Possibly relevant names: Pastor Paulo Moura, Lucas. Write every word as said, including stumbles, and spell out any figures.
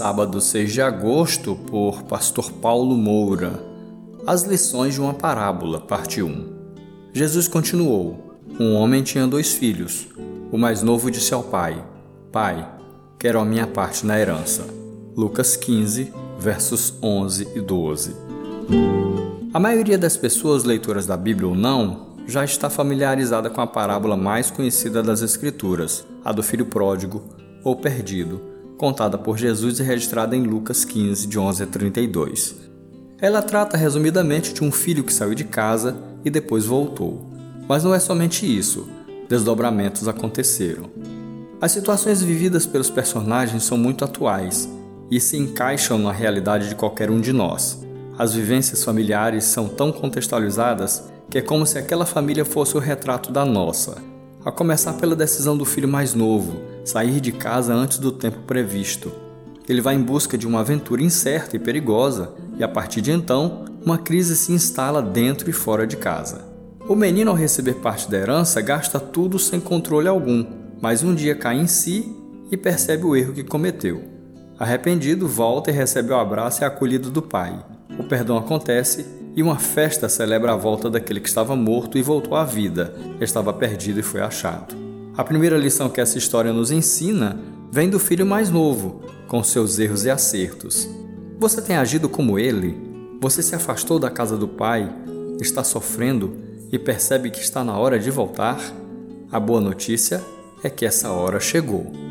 sábado seis de agosto, por Pastor Paulo Moura. As lições de uma parábola, parte um. Jesus continuou: um homem tinha dois filhos. O mais novo disse ao pai: Pai, quero a minha parte na herança. Lucas quinze, versos onze e doze. A maioria das pessoas, leitoras da Bíblia ou não, já está familiarizada com a parábola mais conhecida das Escrituras, a do filho pródigo ou perdido, contada por Jesus e registrada em Lucas quinze, de onze a trinta e dois. Ela trata resumidamente de um filho que saiu de casa e depois voltou. Mas não é somente isso, desdobramentos aconteceram. As situações vividas pelos personagens são muito atuais e se encaixam na realidade de qualquer um de nós. As vivências familiares são tão contextualizadas que é como se aquela família fosse o retrato da nossa, a começar pela decisão do filho mais novo, sair de casa antes do tempo previsto. Ele vai em busca de uma aventura incerta e perigosa e, a partir de então, uma crise se instala dentro e fora de casa. O menino, ao receber parte da herança, gasta tudo sem controle algum, mas um dia cai em si e percebe o erro que cometeu. Arrependido, volta e recebe o abraço e a acolhida do pai. O perdão acontece e uma festa celebra a volta daquele que estava morto e voltou à vida, estava perdido e foi achado. A primeira lição que essa história nos ensina vem do filho mais novo, com seus erros e acertos. Você tem agido como ele? Você se afastou da casa do pai, está sofrendo e percebe que está na hora de voltar? A boa notícia é que essa hora chegou.